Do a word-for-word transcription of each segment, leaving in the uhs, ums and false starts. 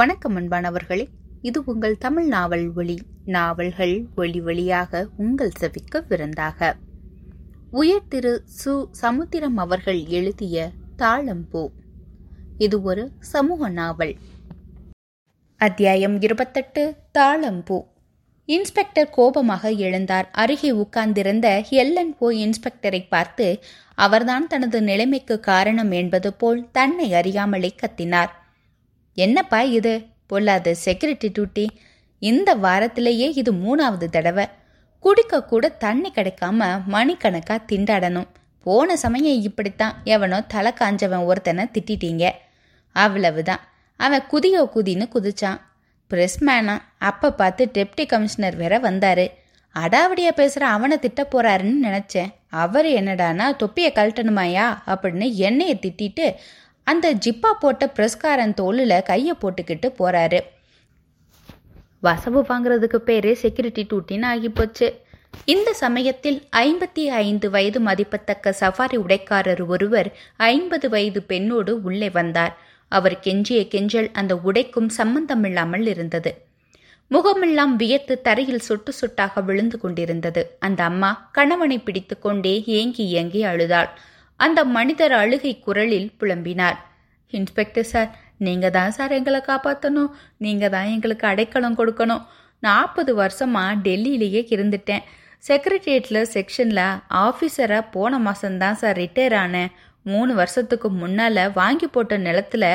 வணக்கம் அன்பானவர்களே, இது உங்கள் தமிழ் நாவல் ஒளி. நாவல்கள் ஒளி ஒளியாக உங்கள் செவிக்க விருந்தாக. உயர் திரு சு சமுத்திரம் அவர்கள் எழுதிய தாளம்பூ. இது ஒரு சமூக நாவல். அத்தியாயம் இருபத்தெட்டு, தாளம்பூ. இன்ஸ்பெக்டர் கோபமாக எழுந்தார். அருகே உட்கார்ந்திருந்த எல்லன் போய் இன்ஸ்பெக்டரை பார்த்து அவர்தான் தனது நிலைமைக்கு காரணம் என்பது போல் தன்னை அறியாமலே கத்தினார். என்னப்பா இது, பொல்லாத செக்யூரிட்டி டியூட்டி. இந்த வாரத்திலேயே இது மூணாவது தடவை. குடிக்க கூட தண்ணி கிடைக்காம மணிக்கணக்கா திண்டாடணும். போன சமயம் இப்படித்தான் எவனோ தலை காஞ்சவன் ஒருத்தனை திட்டிட்டீங்க. அவ்வளவுதான், அவன் குதியோ குதின்னு குதிச்சான். பிரெஸ் மேனா அப்போ பார்த்து டெப்டி கமிஷனர் வேற வந்தார். அடாவடியாக பேசுகிற அவனை திட்ட போகிறாருன்னு நினச்சேன். அவர் என்னடானா தொப்பியை கழட்டணுமாயா அப்படின்னு என்னையை திட்டிட்டு அந்த ஜிப்பா போட்ட பிரெஸ்காரன் தோளில் கையை போட்டுக்கிட்டு போகிறாரு. வசவு வாங்குறதுக்கு பேர் செக்யூரிட்டி டூட்டின்னு ஆகிப்போச்சு. இந்த சமயத்தில் ஐம்பத்தி ஐந்து வயது மதிப்பத்தக்க சஃபாரி உடைக்காரர் ஒருவர் ஐம்பது வயது பெண்ணோடு உள்ளே வந்தார். அவர் கெஞ்சிய கெஞ்சல் அந்த உடைக்கும் சம்பந்தமில்லாமல் இருந்தது. முகமெல்லாம் வியர்த்து தரையில் சொட்டு சொட்டாக விழுந்து கொண்டிருந்தது. அந்த அம்மா கணவனை பிடித்து கொண்டே ஏங்கி ஏங்கி அழுதாள். அந்த மனிதர் அழுகை குரலில் புலம்பினார். இன்ஸ்பெக்டர் சார், நீங்க தான் சார் எங்களை காப்பாற்றணும். நீங்க தான் எங்களுக்கு அடைக்கலம் கொடுக்கணும். நாற்பது வருஷமா டெல்லியிலேயே இருந்துட்டேன். செக்ரட்டேரியட்ல செக்ஷன்ல ஆஃபீஸரா போன மாசம்தான் சார் ரிட்டையர் ஆனேன். மூணு வருஷத்துக்கு முன்னால வாங்கி போட்ட நிலத்துல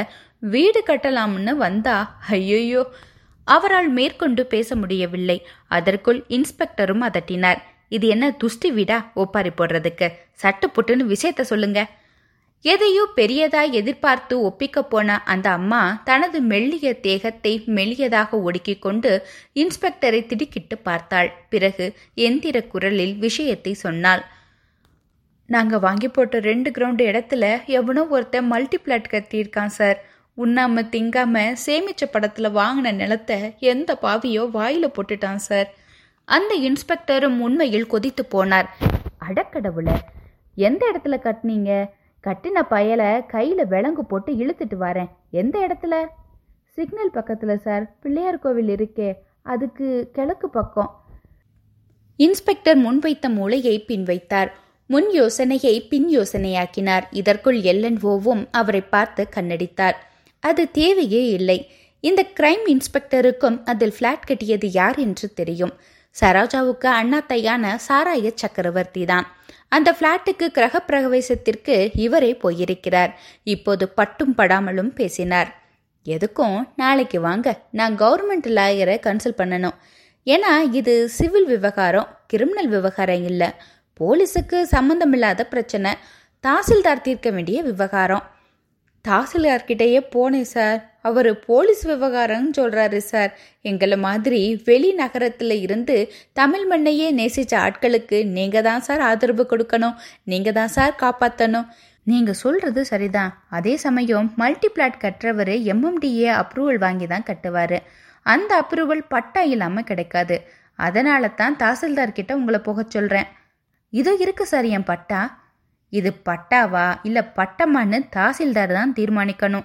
வீடு கட்டலாம்னு வந்தா ஐயோ. அவரால் மேற்கொண்டு பேச முடியவில்லை. அதற்குள் இன்ஸ்பெக்டரும் அதட்டினார். இது என்ன துஷ்டி வீடா, ஒப்பாரி போடுறதுக்கு? சட்டு புட்டுன்னு விஷயத்த சொல்லுங்க. எதையோ பெரியதாய் எதிர்பார்த்து ஒப்பிக்க போன அந்த அம்மா தனது மெல்லிய தேகத்தை மெல்லியதாக ஒடுக்கி கொண்டு இன்ஸ்பெக்டரை திடுக்கிட்டு பார்த்தாள். பிறகு எந்திர குரலில் விஷயத்தை சொன்னாள். நாங்கள் வாங்கி போட்ட ரெண்டு கிரவுண்டு இடத்துல எவனோ ஒருத்த மல்டிபிளாட் கட்டியிருக்கான் சார். உண்ணாம திங்காம சேமிச்ச படத்தில் வாங்கின நிலத்தை எந்த பாவியோ வாயில் போட்டுட்டான் சார். அந்த இன்ஸ்பெக்டரும் உண்மையில் கொதித்து போனார். அடக்கடவுள, எந்த இடத்துல கட்டினீங்க? கட்டின பயலை கையில் விலங்கு போட்டு இழுத்துட்டு வரேன். எந்த இடத்துல? சிக்னல் பக்கத்தில் சார். பிள்ளையார் கோவில் இருக்கே, அதுக்கு கிழக்கு பக்கம். இன்ஸ்பெக்டர் முன்வைத்த மூளையை பின்வைத்தார். முன் யோசனையை பின் யோசனையாக்கினார். இதற்குள் எல்என்ஓவும் அவரை பார்த்து கண்ணடித்தார். அது தேவையே இல்லை. இந்த கிரைம் இன்ஸ்பெக்டருக்கும் அதில் பிளாட் கட்டியது யார் என்று தெரியும். சரோஜாவுக்கு அண்ணாத்தையான சாராய சக்கரவர்த்தி தான். அந்த பிளாட்டுக்கு கிரகப்பிரவேசத்திற்கு இவரே போயிருக்கிறார். இப்போது பட்டும் படாமலும் பேசினார். எதுக்கும் நாளைக்கு வாங்க, நான் கவர்மெண்ட் லாயரை கன்சல்ட் பண்ணணும். ஏன்னா இது சிவில் விவகாரம், கிரிமினல் விவகாரம் இல்லை. போலீஸுக்கு சம்பந்தமில்லாத பிரச்சனை, தாசில்தார் தீர்க்க வேண்டிய விவகாரம். தாசில்தார்கிட்டயே போனேன் சார். அவர் போலீஸ் விவகாரம்னு சொல்கிறாரு சார். எங்களை மாதிரி வெளி நகரத்தில் இருந்து தமிழ் மண்ணையே நேசித்த ஆட்களுக்கு நீங்கள் தான் சார் ஆதரவு கொடுக்கணும், நீங்கள் தான் சார் காப்பாற்றணும். நீங்கள் சொல்கிறது சரிதான். அதே சமயம் மல்டிபிளாட் கட்டுறவர் M M D A approval வாங்கி தான் கட்டுவார். அந்த அப்ரூவல் பட்டா இல்லாமல் கிடைக்காது. அதனால தான் தாசில்தார்கிட்ட உங்களை போக சொல்கிறேன். இதோ இருக்கு சார் என் பட்டா. இது பட்டாவா இல்லை பட்டமான்னு தாசில்தார் தான் தீர்மானிக்கணும்.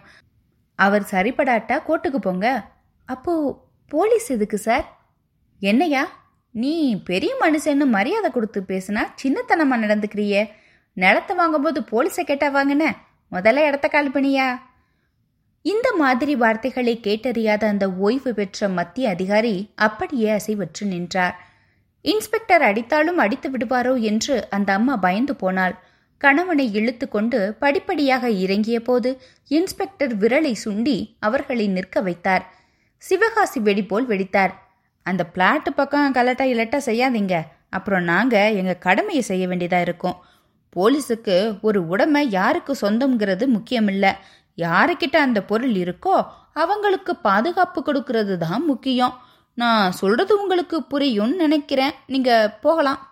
அவர் சரிபடாட்டா கோர்ட்டுக்கு போங்க. அப்போது போலீஸ் எதுக்கு சார்? என்னையா நீ பெரிய மனுஷன்னு மரியாதை கொடுத்து பேசுனா சின்னத்தனமாக நடந்துக்கிறியே. நிலத்தை வாங்கும்போது போலீஸை கேட்டா வாங்கின, முதல்ல இடத்த காலி பண்ணியா. இந்த மாதிரி வார்த்தைகளை கேட்டறியாத அந்த ஓய்வு பெற்ற மத்திய அதிகாரி அப்படியே அசைவற்று நின்றார். இன்ஸ்பெக்டர் அடித்தாலும் அடித்து விடுவாரோ என்று அந்த அம்மா பயந்து போனாள். கணவனை இழுத்து கொண்டு படிப்படியாக இறங்கிய போது இன்ஸ்பெக்டர் விரலை சுண்டி அவர்களை நிற்க வைத்தார். சிவகாசி வெடி போல் வெடித்தார். அந்த பிளாட்டு பக்கம் கலட்டா இலட்டா செய்யாதீங்க, அப்புறம் நாங்கள் எங்கள் கடமையை செய்ய வேண்டியதாக இருக்கும். போலீஸுக்கு ஒரு உடமை யாருக்கு சொந்தம்ங்கிறது முக்கியமில்லை. யாருக்கிட்ட அந்த பொருள் இருக்கோ அவங்களுக்கு பாதுகாப்பு கொடுக்கறது தான் முக்கியம். நான் சொல்றது உங்களுக்கு புரியும்னு நினைக்கிறேன். நீங்க போகலாம்.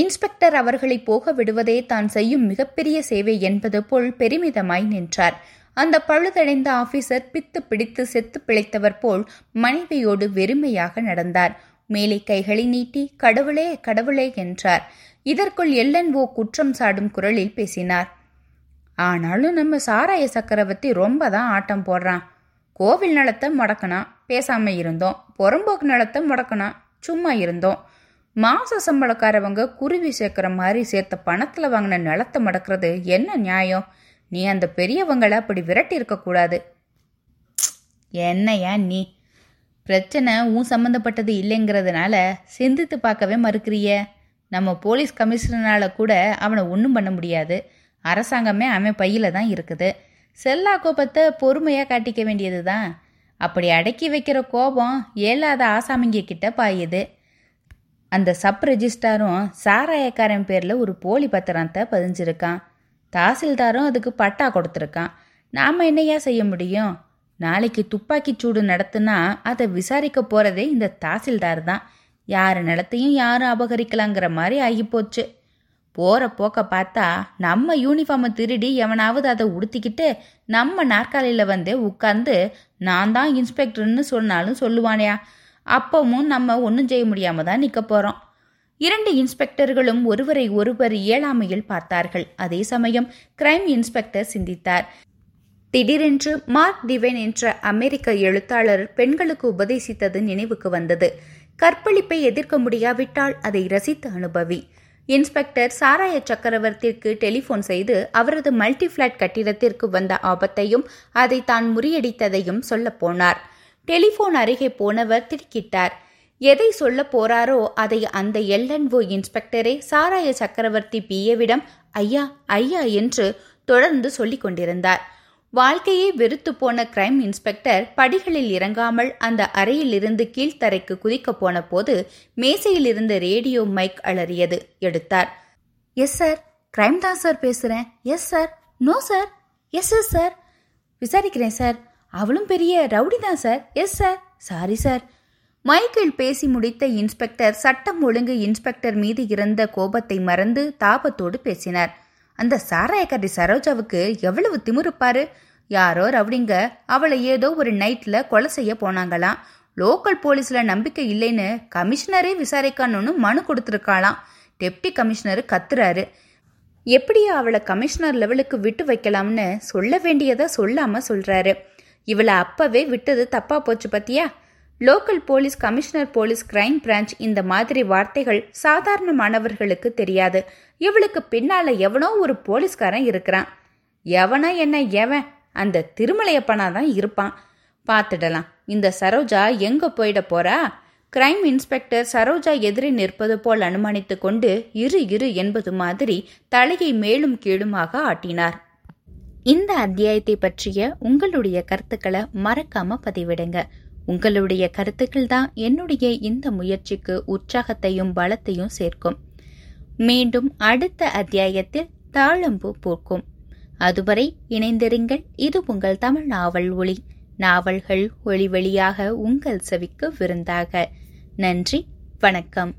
இன்ஸ்பெக்டர் அவர்களை போக விடுவதே தான் செய்யும் மிகப்பெரிய சேவை என்பது போல் பெருமிதமாய் நின்றார். அந்த பழுதடைந்த ஆபீசர் பித்து பிடித்து செத்து பிழைத்தவர் போல் மனைவியோடு வெறுமையாக நடந்தார். மேலே கைகளை நீட்டி கடவுளே கடவுளே என்றார். இதற்குள் எல்என்ஓ குற்றம் சாடும் குரலில் பேசினார். ஆனாலும் நம்ம சாராய சக்கரவர்த்தி ரொம்ப தான் ஆட்டம் போடுறான். கோவில் நிலத்தை முடக்கணும், பேசாமல் இருந்தோம். புறம்போக்கு நிலத்தை முடக்கணும், சும்மா இருந்தோம். மாச சம்பளக்காரவங்க குருவி சேர்க்குற மாதிரி சேர்த்த பணத்தில் வாங்கின நிலத்தை முடக்கிறது என்ன நியாயம்? நீ அந்த பெரியவங்களை அப்படி விரட்டி இருக்கக்கூடாது. என்னையா நீ பிரச்சனை உன் சம்மந்தப்பட்டது இல்லைங்கிறதுனால சிந்தித்து பார்க்கவே மறுக்கிறிய. நம்ம போலீஸ் கமிஷனரால் கூட அவனை ஒன்றும் பண்ண முடியாது. அரசாங்கமே அவன் பையில் தான் இருக்குது. செல்லா கோபத்தை பொறுமையாக காட்டிக்க வேண்டியது தான். அப்படி அடக்கி வைக்கிற கோபம் ஏலாத ஆசாமிங்க கிட்ட பாயுது. அந்த சப் ரெஜிஸ்டாரும் சாராயக்காரன் பேரில் ஒரு போலி பத்திரத்தை பதிஞ்சிருக்கான். தாசில்தாரும் அதுக்கு பட்டா கொடுத்துருக்கான். நாம் என்னையா செய்ய முடியும்? நாளைக்கு துப்பாக்கி சூடு நடத்துனா அதை விசாரிக்க போகிறதே இந்த தாசில்தார் தான். யார் நிலத்தையும் யாரும் அபகரிக்கலாங்கிற மாதிரி ஆகிப்போச்சு. போகிற போக்க பார்த்தா நம்ம யூனிஃபார்மை திருடி எவனாவது அதை உடுத்திக்கிட்டு நம்ம நாற்காலியில் வந்து உட்கார்ந்து நான் தான் இன்ஸ்பெக்டர்னு சொன்னாலும் சொல்லுவானையா? அப்பவும் நம்ம ஒன்றும் செய்ய முடியாமல் தான் நிற்க போகிறோம். இரண்டு இன்ஸ்பெக்டர்களும் ஒருவரை ஒருவர் இயலாமையில் பார்த்தார்கள். அதே சமயம் கிரைம் இன்ஸ்பெக்டர் சிந்தித்தார். திடீரென்று மார்க் டிவைன் என்ற அமெரிக்க எழுத்தாளர் பெண்களுக்கு உபதேசித்தது நினைவுக்கு வந்தது. கற்பழிப்பை எதிர்க்க முடியாவிட்டால் அதை ரசித்து அனுபவி. இன்ஸ்பெக்டர் சாராய சக்கரவர்த்திக்கு டெலிபோன் செய்து அவரது மல்டிபிளாட் கட்டிடத்திற்கு வந்த ஆபத்தையும் அதை தான் முறியடித்ததையும் சொல்ல போனார். டெலிபோன் அருகே போனவர் திடுக்கிட்டார். எதை சொல்ல போறாரோ அதை அந்த எல்என்ஓ இன்ஸ்பெக்டரே சாராய சக்கரவர்த்தி பிஏவிடம் ஐயா ஐயா என்று தொடர்ந்து சொல்லிக் கொண்டிருந்தார். வாழ்க்கையை வெறுத்து போன கிரைம் இன்ஸ்பெக்டர் படிகளில் இறங்காமல் அந்த அறையிலிருந்து கீழ்த்தரைக்கு குதிக்க போன போது மேசையில் இருந்த ரேடியோ மைக் அலறியது. எடுத்தார். எஸ் சார், கிரைம் தான் சார் பேசுறேன். Yes sir, no sir, yes yes sir, விசாரிக்கிறேன் சார், அவளும் பெரிய ரவுடி தான் sir, yes sir, sorry sir. மைக்கில் பேசி முடித்த இன்ஸ்பெக்டர் சட்டம் ஒழுங்கு இன்ஸ்பெக்டர் மீது இருந்த கோபத்தை மறந்து தாபத்தோடு பேசினார். அந்த சாராயக்காரி சரோஜாவுக்கு எவ்வளவு திமிருப்பாரு! யாரோ ரவுடிங்க அவளை ஏதோ ஒரு நைட்டில் கொலை செய்ய போனாங்களாம். லோக்கல் போலீஸில் நம்பிக்கை இல்லைன்னு கமிஷனரே விசாரிக்கணும்னு மனு கொடுத்துருக்காளாம். டெப்டி கமிஷனர் கத்துறாரு. எப்படியா அவளை கமிஷனர் லெவலுக்கு விட்டு வைக்கலாம்னு சொல்ல வேண்டியதை சொல்லாமல் சொல்கிறாரு. இவளை அப்பவே விட்டது தப்பாக போச்சு பத்தியா? Local police, commissioner police, crime branch, இந்த மாதிரி வார்த்தைகள் சாதாரணமானவர்களுக்கு தெரியாது. இவளுக்கு பின்னால எவனோ ஒரு போலீஸ்காரன் இருக்கிறான். எவனா என்ன, எவன் அந்த திருமலையப்பனாதான் இருப்பான். பார்த்துடலாம் இந்த சரோஜா எங்க போயிட போறா. கிரைம் இன்ஸ்பெக்டர் சரோஜா எதிரே நிற்பது போல் அனுமானித்து கொண்டு இரு இரு என்பது மாதிரி தலையை மேலும் கீழுமாக ஆட்டினார். இந்த அத்தியாயத்தை பற்றிய உங்களுடைய கருத்துக்களை மறக்காம பதிவிடுங்க. உங்களுடைய கருத்துக்கள் தான் என்னுடைய இந்த முயற்சிக்கு உற்சாகத்தையும் பலத்தையும் சேர்க்கும். மீண்டும் அடுத்த அத்தியாயத்தில் தாளம்பூ பூக்கும். அதுவரை இணைந்திருங்கள். இது உங்கள் தமிழ் நாவல் ஒளி. நாவல்கள் ஒளி வழியாக உங்கள் செவிக்கு விருந்தாக. நன்றி, வணக்கம்.